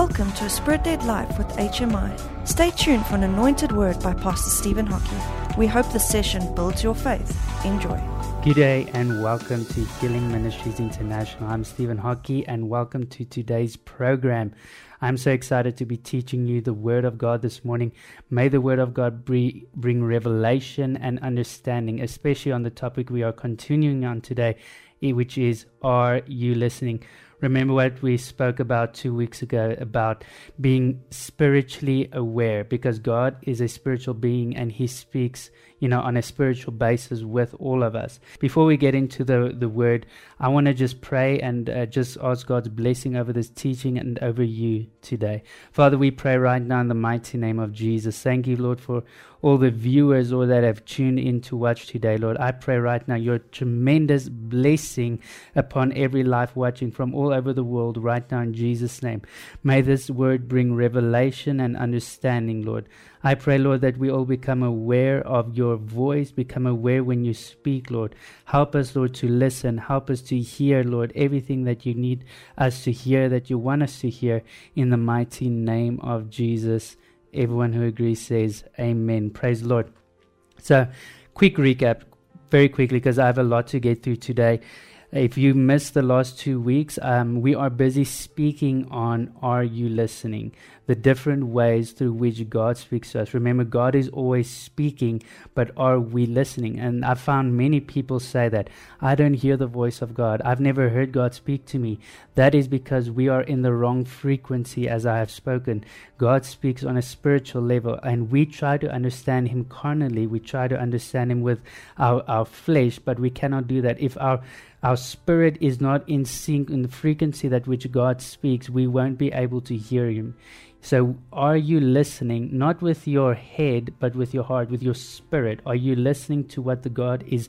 Welcome to A Spirit-Led Life with HMI. Stay tuned for an anointed word by Pastor Stephen Hockey. We hope this session builds your faith. Enjoy. G'day and welcome to Healing Ministries International. I'm Stephen Hockey and welcome to today's program. I'm so excited to be teaching you the Word of God this morning. May the Word of God bring revelation and understanding, especially on the topic we are continuing on today, which is, are you listening? Remember what we spoke about 2 weeks ago about being spiritually aware, because God is a spiritual being and He speaks, on a spiritual basis with all of us. Before we get into the word, I want to just pray and just ask God's blessing over this teaching and over you today. Father, we pray right now in the mighty name of Jesus. Thank you, Lord, for all the viewers or that have tuned in to watch today, Lord. I pray right now your tremendous blessing upon every life watching from all over the world right now in Jesus' name. May this word bring revelation and understanding, Lord. I pray, Lord, that we all become aware of your voice, become aware when you speak, Lord. Help us, Lord, to listen. Help us to hear, Lord, everything that you need us to hear, that you want us to hear, in the mighty name of Jesus. Everyone who agrees says amen. Praise the Lord. So, quick recap, very quickly, because I have a lot to get through today. If you missed the last 2 weeks, we are busy speaking on Are You Listening? The different ways through which God speaks to us. Remember, God is always speaking, but are we listening? And I've found many people say that, I don't hear the voice of God. I've never heard God speak to me. That is because we are in the wrong frequency as I have spoken. God speaks on a spiritual level, and we try to understand Him carnally. We try to understand Him with our flesh, but we cannot do that. If our spirit is not in sync in the frequency that which God speaks, we won't be able to hear Him. So are you listening, not with your head, but with your heart, with your spirit? Are you listening to what the God is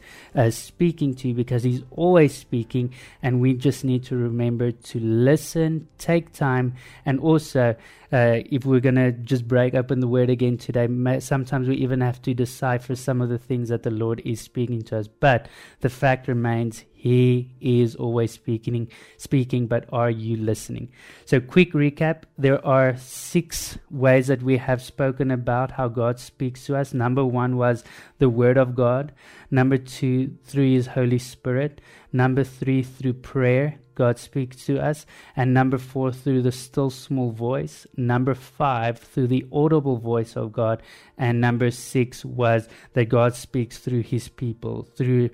speaking to you? Because He's always speaking, and we just need to remember to listen, take time, and also if we're going to just break open the Word again today, sometimes we even have to decipher some of the things that the Lord is speaking to us. But the fact remains, He is always speaking, but are you listening? So quick recap, there are 6 ways that we have spoken about how God speaks to us. Number 1 was the Word of God. Number 2, through His Holy Spirit. Number 3, through prayer, God speaks to us. And number 4, through the still small voice. Number 5, through the audible voice of God. And number 6 was that God speaks through His people, through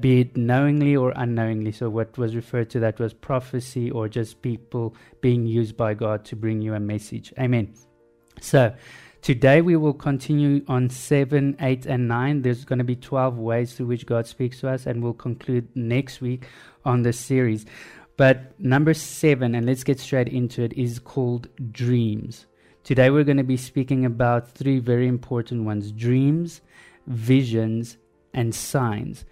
be it knowingly or unknowingly. So what was referred to that was prophecy, or just people being used by God to bring you a message. Amen. So today we will continue on 7, 8, and 9. There's going to be 12 ways through which God speaks to us, and we'll conclude next week on this series. But number 7, and let's get straight into it, is called dreams. Today we're going to be speaking about 3 very important ones: dreams, visions, and signs.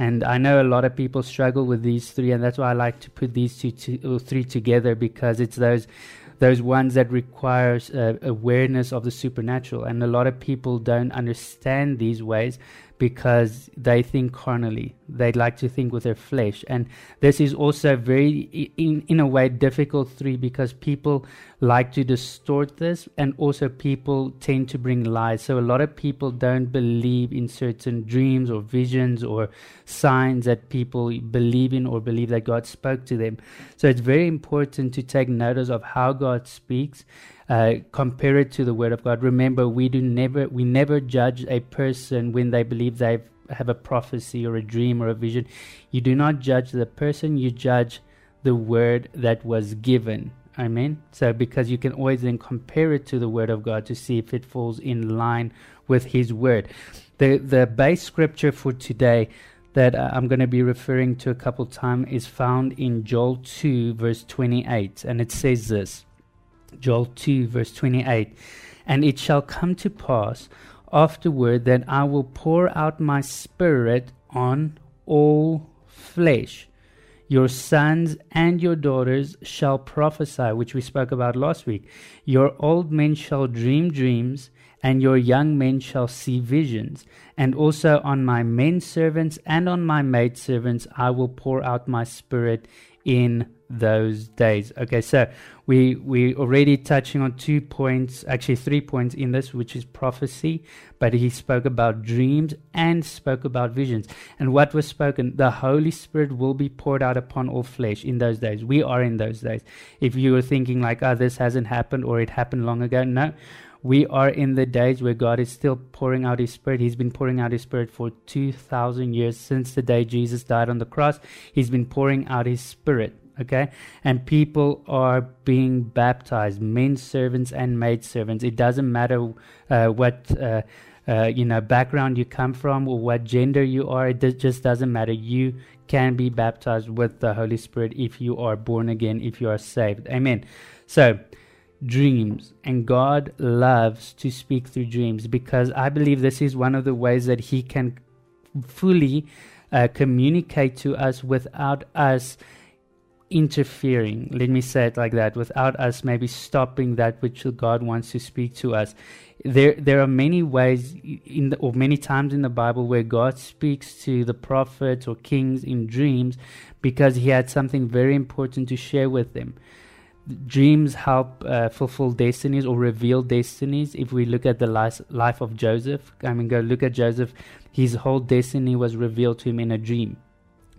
And I know a lot of people struggle with these 3, and that's why I like to put these 3 together, because it's those ones that requires awareness of the supernatural. And a lot of people don't understand these ways because they think carnally. They'd like to think with their flesh. And this is also very, in a way, difficult 3, because people like to distort this, and also people tend to bring lies. So a lot of people don't believe in certain dreams or visions or signs that people believe in or believe that God spoke to them. So it's very important to take notice of how God speaks. Compare it to the Word of God. Remember, we never judge a person when they believe they have a prophecy or a dream or a vision. You do not judge the person, you judge the word that was given. Amen. So because you can always then compare it to the Word of God to see if it falls in line with His Word. The base scripture for today that I'm going to be referring to a couple times is found in Joel 2 verse 28, and it says this. Joel 2 verse 28, and it shall come to pass afterward that I will pour out my Spirit on all flesh. Your sons and your daughters shall prophesy, which we spoke about last week. Your old men shall dream dreams, and your young men shall see visions. And also on my men servants and on my maid servants I will pour out my Spirit in those days. Okay, so we already touching on 2 points, actually 3 points in this, which is prophecy, but he spoke about dreams and spoke about visions. And what was spoken, the Holy Spirit will be poured out upon all flesh in those days. We are in those days. If you were thinking like, oh, this hasn't happened or it happened long ago, no. We are in the days where God is still pouring out His Spirit. He's been pouring out His Spirit for 2,000 years since the day Jesus died on the cross. He's been pouring out His Spirit, okay? And people are being baptized, men servants and maid servants. It doesn't matter what background you come from or what gender you are. It just doesn't matter. You can be baptized with the Holy Spirit if you are born again, if you are saved. Amen. So, dreams, and God loves to speak through dreams, because I believe this is one of the ways that He can fully communicate to us without us interfering. Let me say it like that, without us maybe stopping that which God wants to speak to us. There are many ways or many times in the Bible where God speaks to the prophets or kings in dreams because He had something very important to share with them. Dreams help fulfill destinies or reveal destinies. If we look at the life of Joseph, go look at Joseph. His whole destiny was revealed to him in a dream.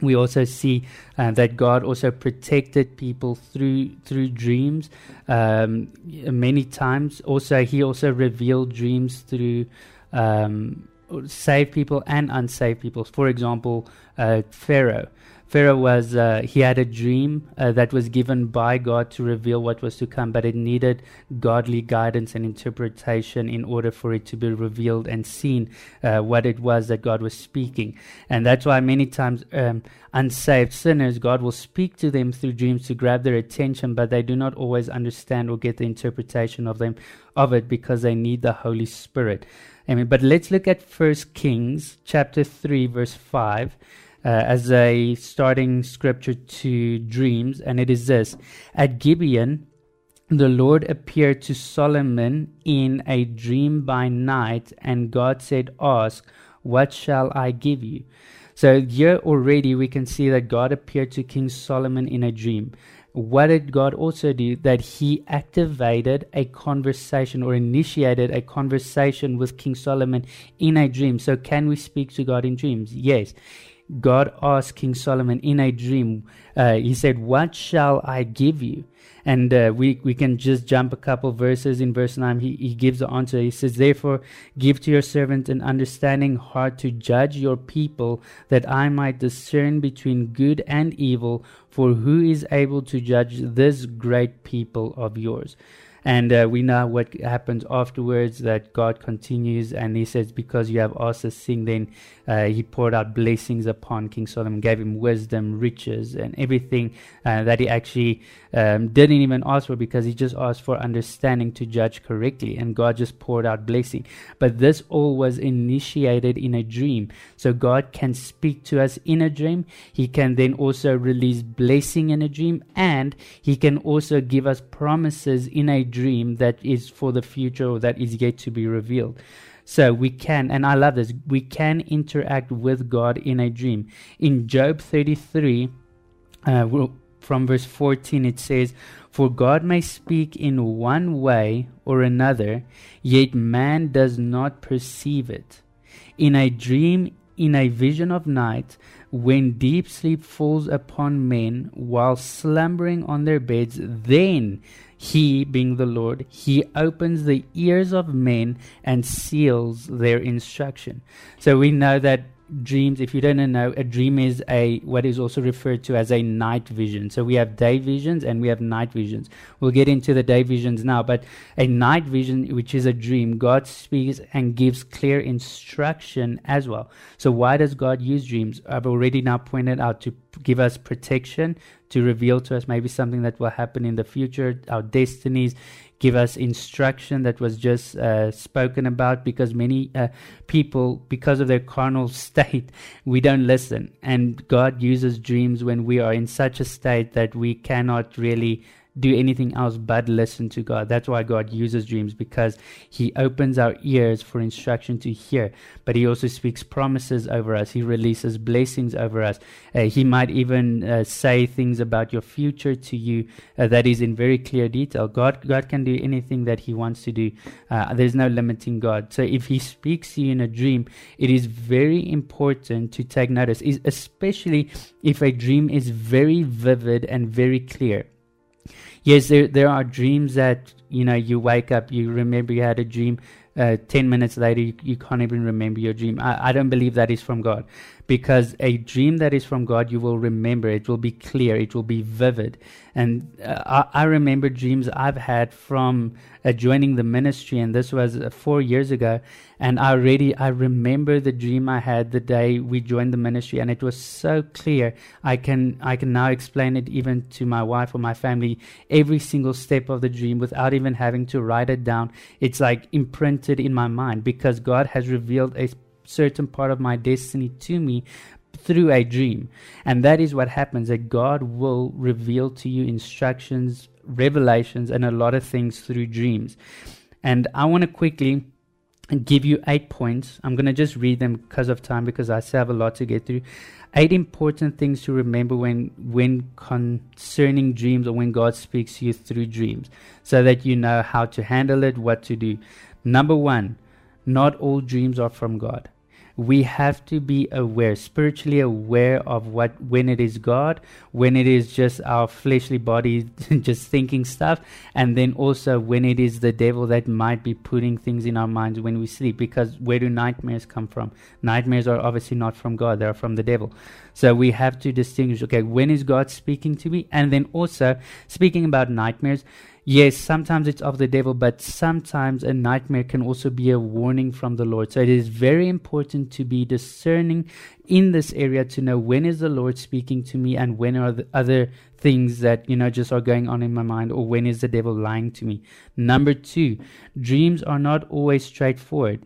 We also see that God also protected people through dreams many times. Also, He also revealed dreams through saved people and unsaved people. For example, Pharaoh. Pharaoh he had a dream that was given by God to reveal what was to come, but it needed godly guidance and interpretation in order for it to be revealed and seen what it was that God was speaking. And that's why many times unsaved sinners, God will speak to them through dreams to grab their attention, but they do not always understand or get the interpretation of it because they need the Holy Spirit. Amen. But let's look at 1 Kings chapter 3, verse 5. As a starting scripture to dreams, and it is this: at Gibeon, the Lord appeared to Solomon in a dream by night, and God said, "Ask, what shall I give you?" So here already we can see that God appeared to King Solomon in a dream. What did God also do? That He activated a conversation or initiated a conversation with King Solomon in a dream. So can we speak to God in dreams? Yes. God asked King Solomon in a dream, He said, "What shall I give you?" And we can just jump a couple verses. In verse 9, he gives the answer. He says, "Therefore, give to your servant an understanding heart to judge your people, that I might discern between good and evil, for who is able to judge this great people of yours?" And we know what happens afterwards, that God continues and He says, "Because you have asked this thing," then He poured out blessings upon King Solomon, gave him wisdom, riches, and everything that he actually didn't even ask for, because he just asked for understanding to judge correctly, and God just poured out blessing. But this all was initiated in a dream. So God can speak to us in a dream. He can then also release blessing in a dream, and He can also give us promises in a dream that is for the future or that is yet to be revealed. So we can, and I love this, we can interact with God in a dream. In Job 33, from verse 14, it says, "For God may speak in one way or another, yet man does not perceive it. In a dream, in a vision of night, when deep sleep falls upon men while slumbering on their beds, then He," being the Lord, "He opens the ears of men and seals their instruction." So we know that dreams, if you don't know, a dream is what is also referred to as a night vision. So we have day visions and we have night visions. We'll get into the day visions now, but a night vision, which is a dream, God speaks and gives clear instruction as well. So why does God use dreams? I've already now pointed out, to give us protection, to reveal to us maybe something that will happen in the future, our destinies, give us instruction that was just spoken about, because many people, because of their carnal state, we don't listen. And God uses dreams when we are in such a state that we cannot really do anything else but listen to God. That's why God uses dreams, because he opens our ears for instruction to hear, but he also speaks promises over us. He releases blessings over us. He might even say things about your future to you that is in very clear detail. God can do anything that he wants to do. There's no limiting God. So if he speaks to you in a dream, it is very important to take notice, especially if a dream is very vivid and very clear. Yes, there are dreams that, you know, you wake up, you remember you had a dream, 10 minutes later you can't even remember your dream. I don't believe that is from God, because a dream that is from God, you will remember. It will be clear, it will be vivid. And I remember dreams I've had from joining the ministry, and this was 4 years ago, and I remember the dream I had the day we joined the ministry, and it was so clear. I can now explain it even to my wife or my family, every single step of the dream without even having to write it down. It's like imprinted in my mind, because God has revealed a certain part of my destiny to me through a dream. And that is what happens, that God will reveal to you instructions, revelations, and a lot of things through dreams. And I want to quickly give you 8 points. I'm going to just read them because of time, because I still have a lot to get through. 8 important things to remember when concerning dreams, or when God speaks to you through dreams, so that you know how to handle it, what to do. Number 1, not all dreams are from God. We have to be aware, spiritually aware of when it is God, when it is just our fleshly body just thinking stuff, and then also when it is the devil that might be putting things in our minds when we sleep. Because where do nightmares come from? Nightmares are obviously not from God, they are from the devil. So we have to distinguish, okay, when is God speaking to me? And then also, speaking about nightmares, yes, sometimes it's of the devil, but sometimes a nightmare can also be a warning from the Lord. So it is very important to be discerning in this area, to know when is the Lord speaking to me, and when are the other things that, you know, just are going on in my mind, or when is the devil lying to me. Number 2, dreams are not always straightforward.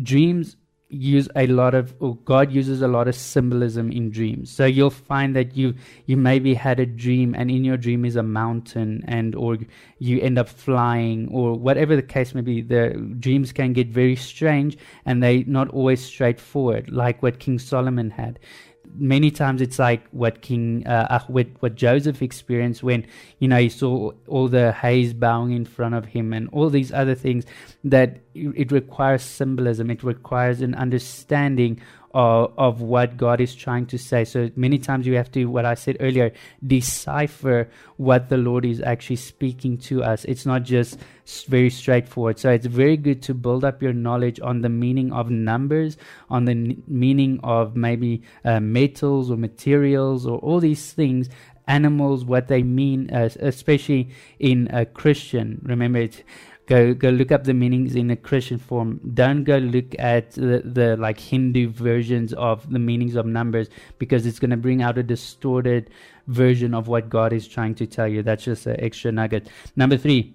Dreams use a lot of, or God uses a lot of symbolism in dreams. So you'll find that you maybe had a dream, and in your dream is a mountain, and or you end up flying, or whatever the case may be. The dreams can get very strange, and they not always straightforward, like what King Solomon had. Many times it's like what what Joseph experienced when, you know, he saw all the haze bowing in front of him, and all these other things, that it requires symbolism. It requires an understanding of what God is trying to say. So many times you have to, what I said earlier, decipher what the Lord is actually speaking to us. It's not just very straightforward. So it's very good to build up your knowledge on the meaning of numbers, on the meaning of maybe metals or materials, or all these things, animals, what they mean, especially in a Christian. Remember it. Go look up the meanings in a Christian form. Don't go look at the like Hindu versions of the meanings of numbers, because it's going to bring out a distorted version of what God is trying to tell you. That's just an extra nugget. Number 3,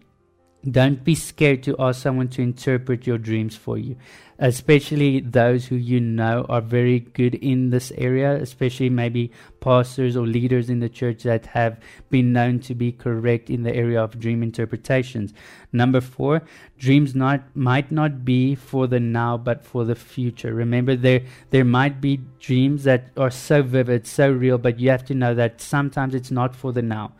don't be scared to ask someone to interpret your dreams for you, especially those who you know are very good in this area, especially maybe pastors or leaders in the church that have been known to be correct in the area of dream interpretations. Number 4, dreams might not be for the now, but for the future. Remember, there might be dreams that are so vivid, so real, but you have to know that sometimes it's not for the now.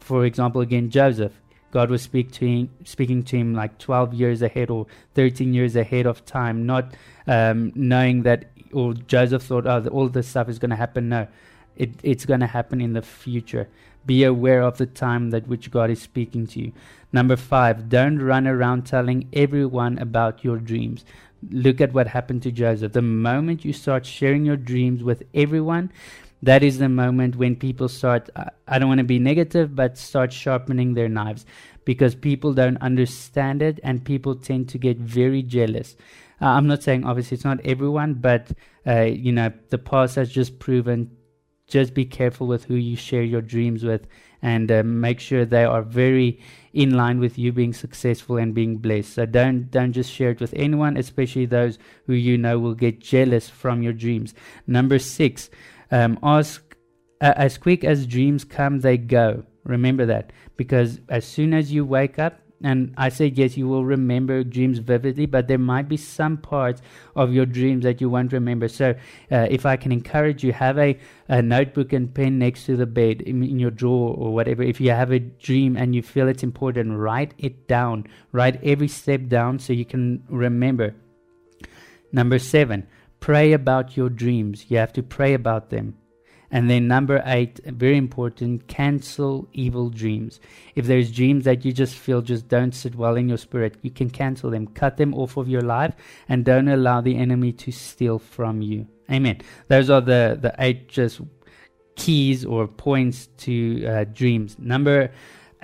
For example, again, Joseph. God was speaking to him like 12 years ahead or 13 years ahead of time, not knowing that, or Joseph thought, all this stuff is going to happen. No, it's going to happen in the future. Be aware of the time that which God is speaking to you. Number 5, don't run around telling everyone about your dreams. Look at what happened to Joseph. The moment you start sharing your dreams with everyone, that is the moment when people start, I don't want to be negative, but start sharpening their knives, because people don't understand it, and people tend to get very jealous. I'm not saying, obviously, it's not everyone, but, you know, the past has just proven, just be careful with who you share your dreams with, and make sure they are very in line with you being successful and being blessed. So don't just share it with anyone, especially those who you know will get jealous from your dreams. Number 6, as quick as dreams come, they go. Remember that, because as soon as you wake up, and I say yes, you will remember dreams vividly, but there might be some parts of your dreams that you won't remember. So if I can encourage you, have a notebook and pen next to the bed in your drawer or whatever. If you have a dream and you feel it's important, write it down. Write every step down so you can remember. Number 7, pray about your dreams. You have to pray about them. And then number 8, very important, cancel evil dreams. If there's dreams that you just feel just don't sit well in your spirit, you can cancel them. Cut them off of your life and don't allow the enemy to steal from you. Amen. Those are the 8 just keys or points to dreams. Number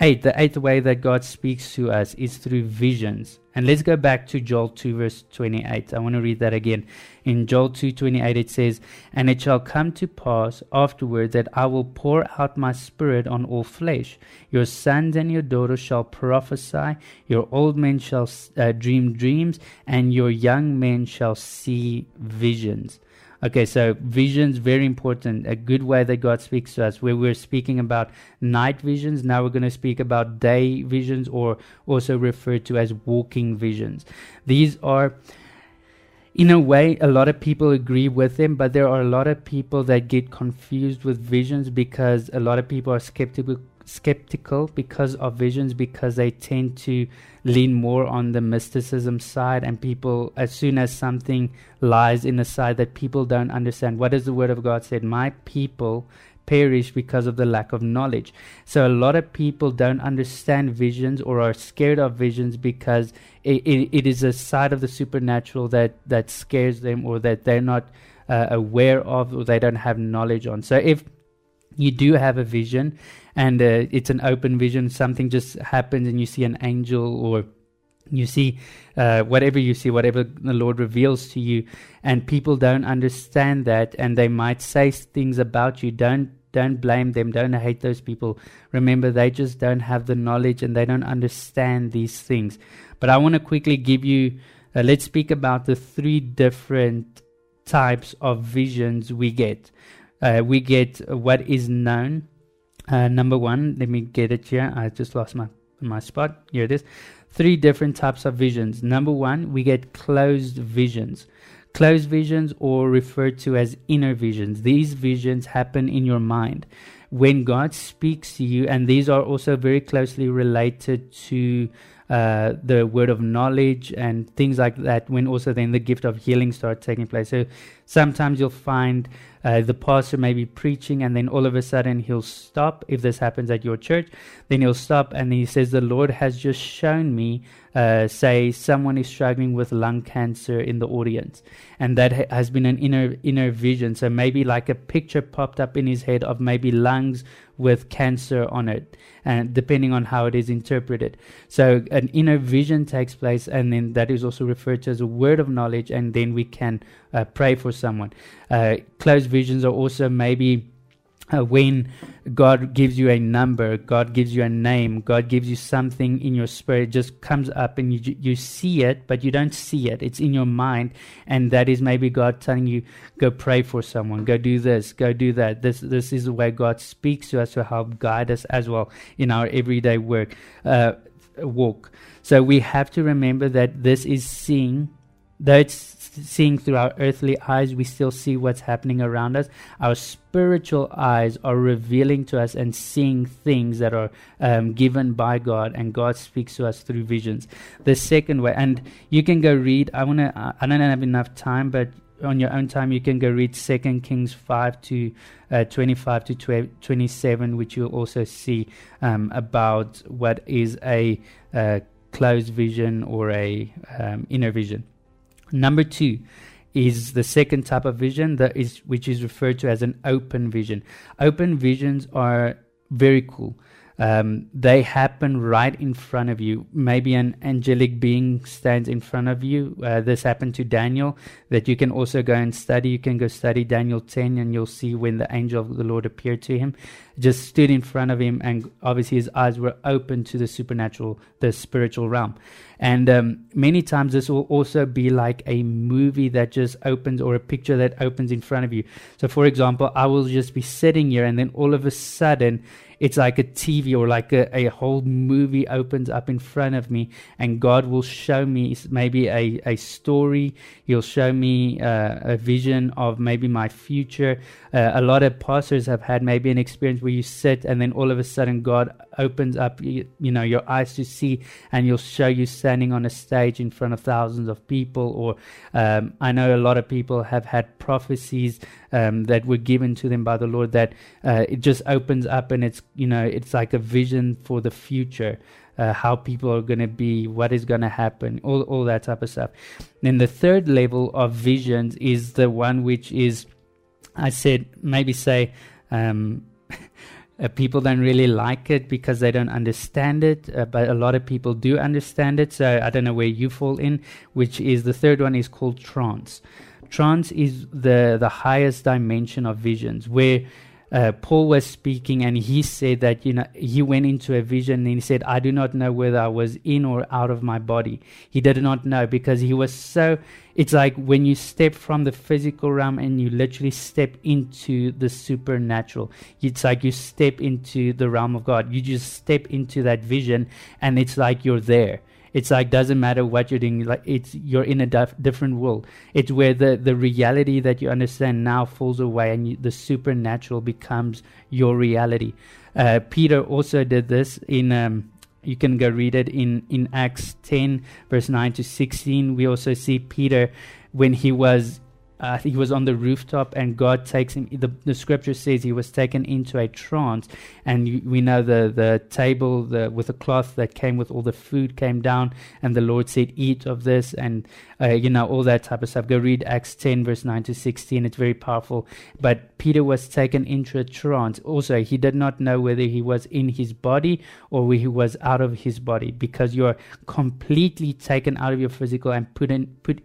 8, the 8th way that God speaks to us is through visions. And let's go back to Joel 2 verse 28. I want to read that again. In Joel 2:28 it says, "And it shall come to pass afterward that I will pour out my spirit on all flesh. Your sons and your daughters shall prophesy, your old men shall dream dreams, and your young men shall see visions." Okay, so visions, very important. A good way that God speaks to us. Where we're speaking about night visions, now we're going to speak about day visions, or also referred to as walking visions. These are, in a way, a lot of people agree with them, but there are a lot of people that get confused with visions because a lot of people are skeptical because of visions, because they tend to lean more on the mysticism side, and people, as soon as something lies in the side that people don't understand, what does the word of God said? My people perish because of the lack of knowledge. So a lot of people don't understand visions or are scared of visions because it is a side of the supernatural that scares them, or that they're not aware of, or they don't have knowledge on. So if you do have a vision, and it's an open vision, something just happens and you see an angel, or you see whatever the Lord reveals to you, and people don't understand that, and they might say things about you, don't blame them, don't hate those people. Remember, they just don't have the knowledge and they don't understand these things. But I want to quickly give you, let's speak about the 3 different types of visions we get. We get what is known. Number 1, let me get it here. I just lost my spot. Here it is. 3 different types of visions. Number 1, we get closed visions. Closed visions, or referred to as inner visions. These visions happen in your mind. When God speaks to you, and these are also very closely related to the word of knowledge and things like that, when also then the gift of healing starts taking place. So sometimes you'll find the pastor may be preaching, and then all of a sudden he'll stop. If this happens at your church, then he'll stop and he says, "The Lord has just shown me, say someone is struggling with lung cancer in the audience," and that has been an inner vision. So maybe like a picture popped up in his head of maybe lungs with cancer on it, and depending on how it is interpreted. So an inner vision takes place, and then that is also referred to as a word of knowledge, and then we can pray for someone. Closed visions are also maybe when God gives you a number, God gives you a name, God gives you something in your spirit, just comes up and you see it, but you don't see it. It's in your mind, and that is maybe God telling you, go pray for someone, go do this, go do that. This is the way God speaks to us to help guide us as well in our everyday work, walk. So we have to remember that this is seeing. Though it's seeing through our earthly eyes, we still see what's happening around us. Our spiritual eyes are revealing to us and seeing things that are given by God, and God speaks to us through visions. The second way, and you can go read, I don't have enough time, but on your own time you can go read 2 Kings 5 to 25 to 27, which you'll also see about what is a closed vision or a inner vision. Number 2 is the second type of vision, which is referred to as an open vision. Open visions are very cool. They happen right in front of you. Maybe an angelic being stands in front of you. This happened to Daniel, that you can also go and study. You can go study Daniel 10, and you'll see when the angel of the Lord appeared to him, just stood in front of him, and obviously his eyes were open to the supernatural, the spiritual realm. And many times this will also be like a movie that just opens, or a picture that opens in front of you. So for example, I will just be sitting here, and then all of a sudden It's like a TV or like a whole movie opens up in front of me, and God will show me maybe a story. He'll show me a vision of maybe my future. A lot of pastors have had maybe an experience where you sit and then all of a sudden God opens up, you know, your eyes to see, and he'll show you standing on a stage in front of thousands of people. Or I know a lot of people have had prophecies that were given to them by the Lord that it just opens up, and it's, you know, it's like a vision for the future, how people are going to be, what is going to happen, all that type of stuff. Then the third level of visions is the one which is, I said, maybe say, people don't really like it because they don't understand it, but a lot of people do understand it. So I don't know where you fall in, which is the third one is called trance. Trance is the highest dimension of visions, where Paul was speaking, and he said that, you know, he went into a vision and he said, I do not know whether I was in or out of my body. He did not know, because he was so, it's like when you step from the physical realm and you literally step into the supernatural. It's like you step into the realm of God. You just step into that vision, and it's like you're there. It's like doesn't matter what you're doing. Like it's you're in a different world. It's where the reality that you understand now falls away, and the supernatural becomes your reality. Peter also did this in. You can go read it in Acts 10 verse 9 to 16. We also see Peter when he was on the rooftop, and God takes him. The scripture says he was taken into a trance, and we know the table with a cloth that came with all the food came down, and the Lord said, eat of this, and you know, all that type of stuff. Go read Acts 10 verse 9 to 16. It's very powerful. But Peter was taken into a trance. Also, he did not know whether he was in his body or he was out of his body, because you are completely taken out of your physical and put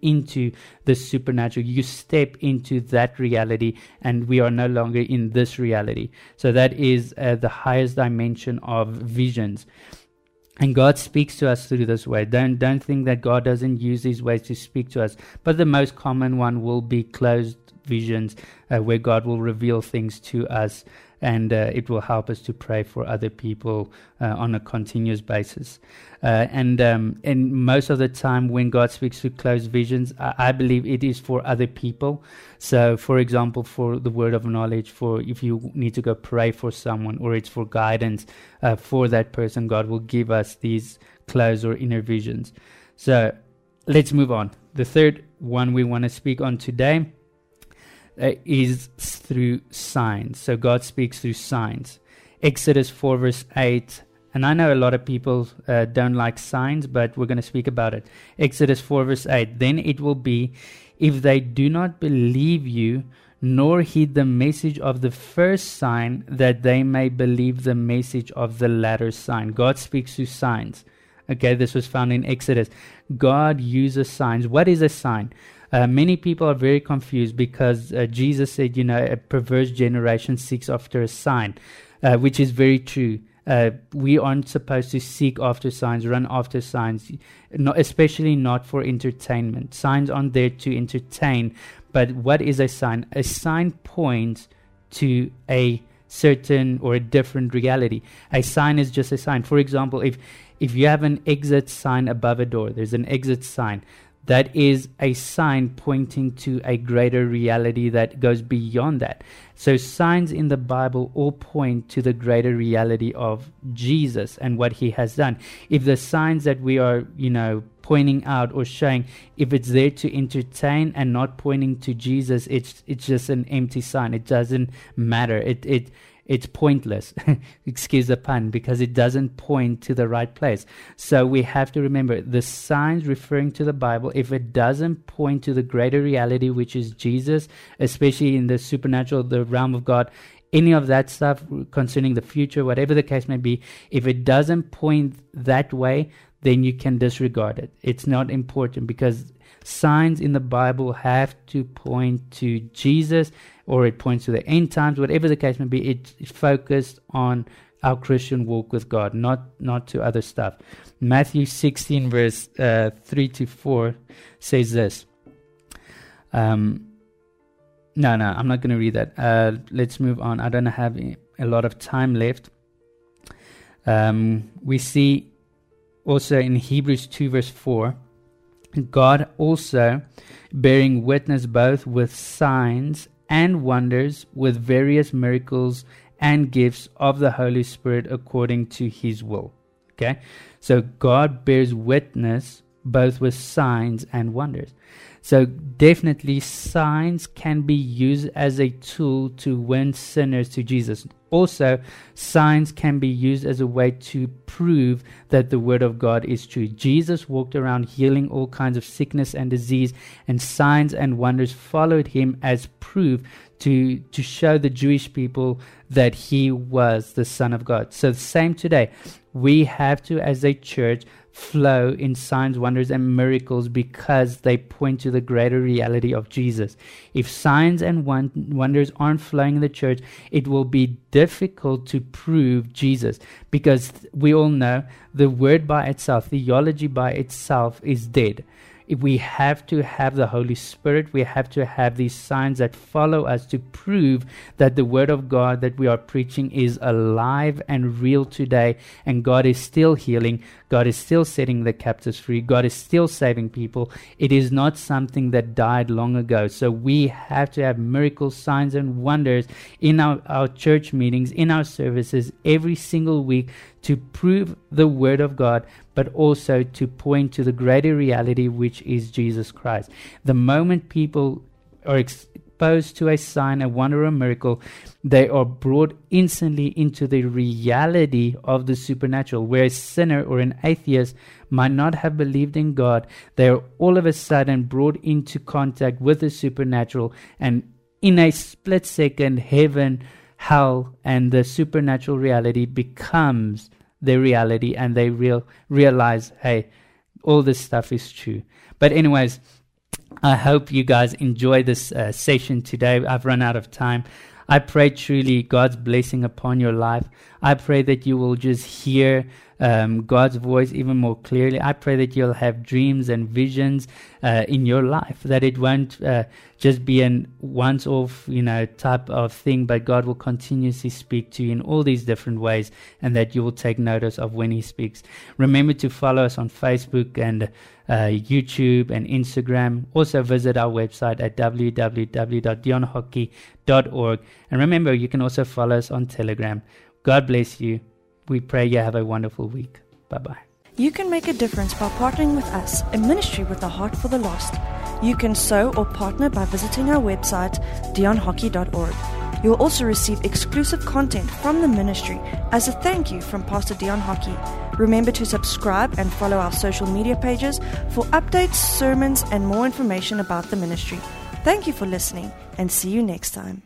into the supernatural. You step into that reality, and we are no longer in this reality. So that is the highest dimension of visions. And God speaks to us through this way. Don't think that God doesn't use these ways to speak to us. But the most common one will be closed visions, where God will reveal things to us, and it will help us to pray for other people on a continuous basis. And most of the time when God speaks through closed visions, I believe it is for other people. So, for example, for the word of knowledge, for if you need to go pray for someone, or it's for guidance for that person, God will give us these closed or inner visions. So let's move on. The third one we want to speak on today is through signs. So God speaks through signs. Exodus 4 verse 8, and I know a lot of people don't like signs, but we're going to speak about it. Exodus 4 verse 8, then it will be, if they do not believe you, nor heed the message of the first sign, that they may believe the message of the latter sign. God speaks through signs. Okay, this was found in Exodus. God uses signs. What is a sign? Many people are very confused because Jesus said, you know, a perverse generation seeks after a sign, which is very true. We aren't supposed to seek after signs, run after signs, especially not for entertainment. Signs aren't there to entertain. But what is a sign? A sign points to a certain or a different reality. A sign is just a sign. For example, if you have an exit sign above a door, there's an exit sign. That is a sign pointing to a greater reality that goes beyond that. So signs in the Bible all point to the greater reality of Jesus and what he has done. If the signs that we are, you know, pointing out or showing, if it's there to entertain and not pointing to Jesus, it's just an empty sign. It doesn't matter. It's pointless, excuse the pun, because it doesn't point to the right place. So we have to remember the signs referring to the Bible, if it doesn't point to the greater reality, which is Jesus, especially in the supernatural, the realm of God, any of that stuff concerning the future, whatever the case may be, if it doesn't point that way, then you can disregard it. It's not important, because signs in the Bible have to point to Jesus, or it points to the end times, whatever the case may be. It's focused on our Christian walk with God, not to other stuff. Matthew 16 verse 3 to 4 says this. I'm not going to read that. Let's move on. I don't have a lot of time left. We see also in Hebrews 2 verse 4, God also bearing witness both with signs and wonders, with various miracles and gifts of the Holy Spirit according to his will. Okay, so God bears witness both with signs and wonders. So definitely signs can be used as a tool to win sinners to Jesus. Also, signs can be used as a way to prove that the word of God is true. Jesus walked around healing all kinds of sickness and disease, and signs and wonders followed him as proof to show the Jewish people that he was the Son of God. So same today. We have to, as a church, flow in signs, wonders, and miracles because they point to the greater reality of Jesus. If signs and wonders aren't flowing in the church, it will be difficult to prove Jesus, because we all know the word by itself, theology by itself, is dead. We have to have the Holy Spirit. We have to have these signs that follow us to prove that the word of God that we are preaching is alive and real today, and God is still healing. God is still setting the captives free. God is still saving people. It is not something that died long ago. So we have to have miracles, signs, and wonders in our church meetings, in our services every single week, to prove the word of God, but also to point to the greater reality, which is Jesus Christ. The moment people are exposed to a sign, a wonder, or a miracle, they are brought instantly into the reality of the supernatural. Where a sinner or an atheist might not have believed in God, they are all of a sudden brought into contact with the supernatural, and in a split second, heaven, hell, and the supernatural reality becomes their reality, and they realize, hey, all this stuff is true. But anyways, I hope you guys enjoy this session today. I've run out of time. I pray truly God's blessing upon your life. I pray that you will just hear God's voice even more clearly. I pray that you'll have dreams and visions in your life, that it won't just be a once-off, type of thing, but God will continuously speak to you in all these different ways, and that you will take notice of when he speaks. Remember to follow us on Facebook and YouTube and Instagram. Also visit our website at www.dionhockey.org, and remember, you can also follow us on Telegram. God bless you. We pray you have a wonderful week. Bye-bye. You can make a difference by partnering with us, a ministry with a heart for the lost. You can sow or partner by visiting our website, dionhockey.org. You will also receive exclusive content from the ministry as a thank you from Pastor Dion Hockey. Remember to subscribe and follow our social media pages for updates, sermons, and more information about the ministry. Thank you for listening, and see you next time.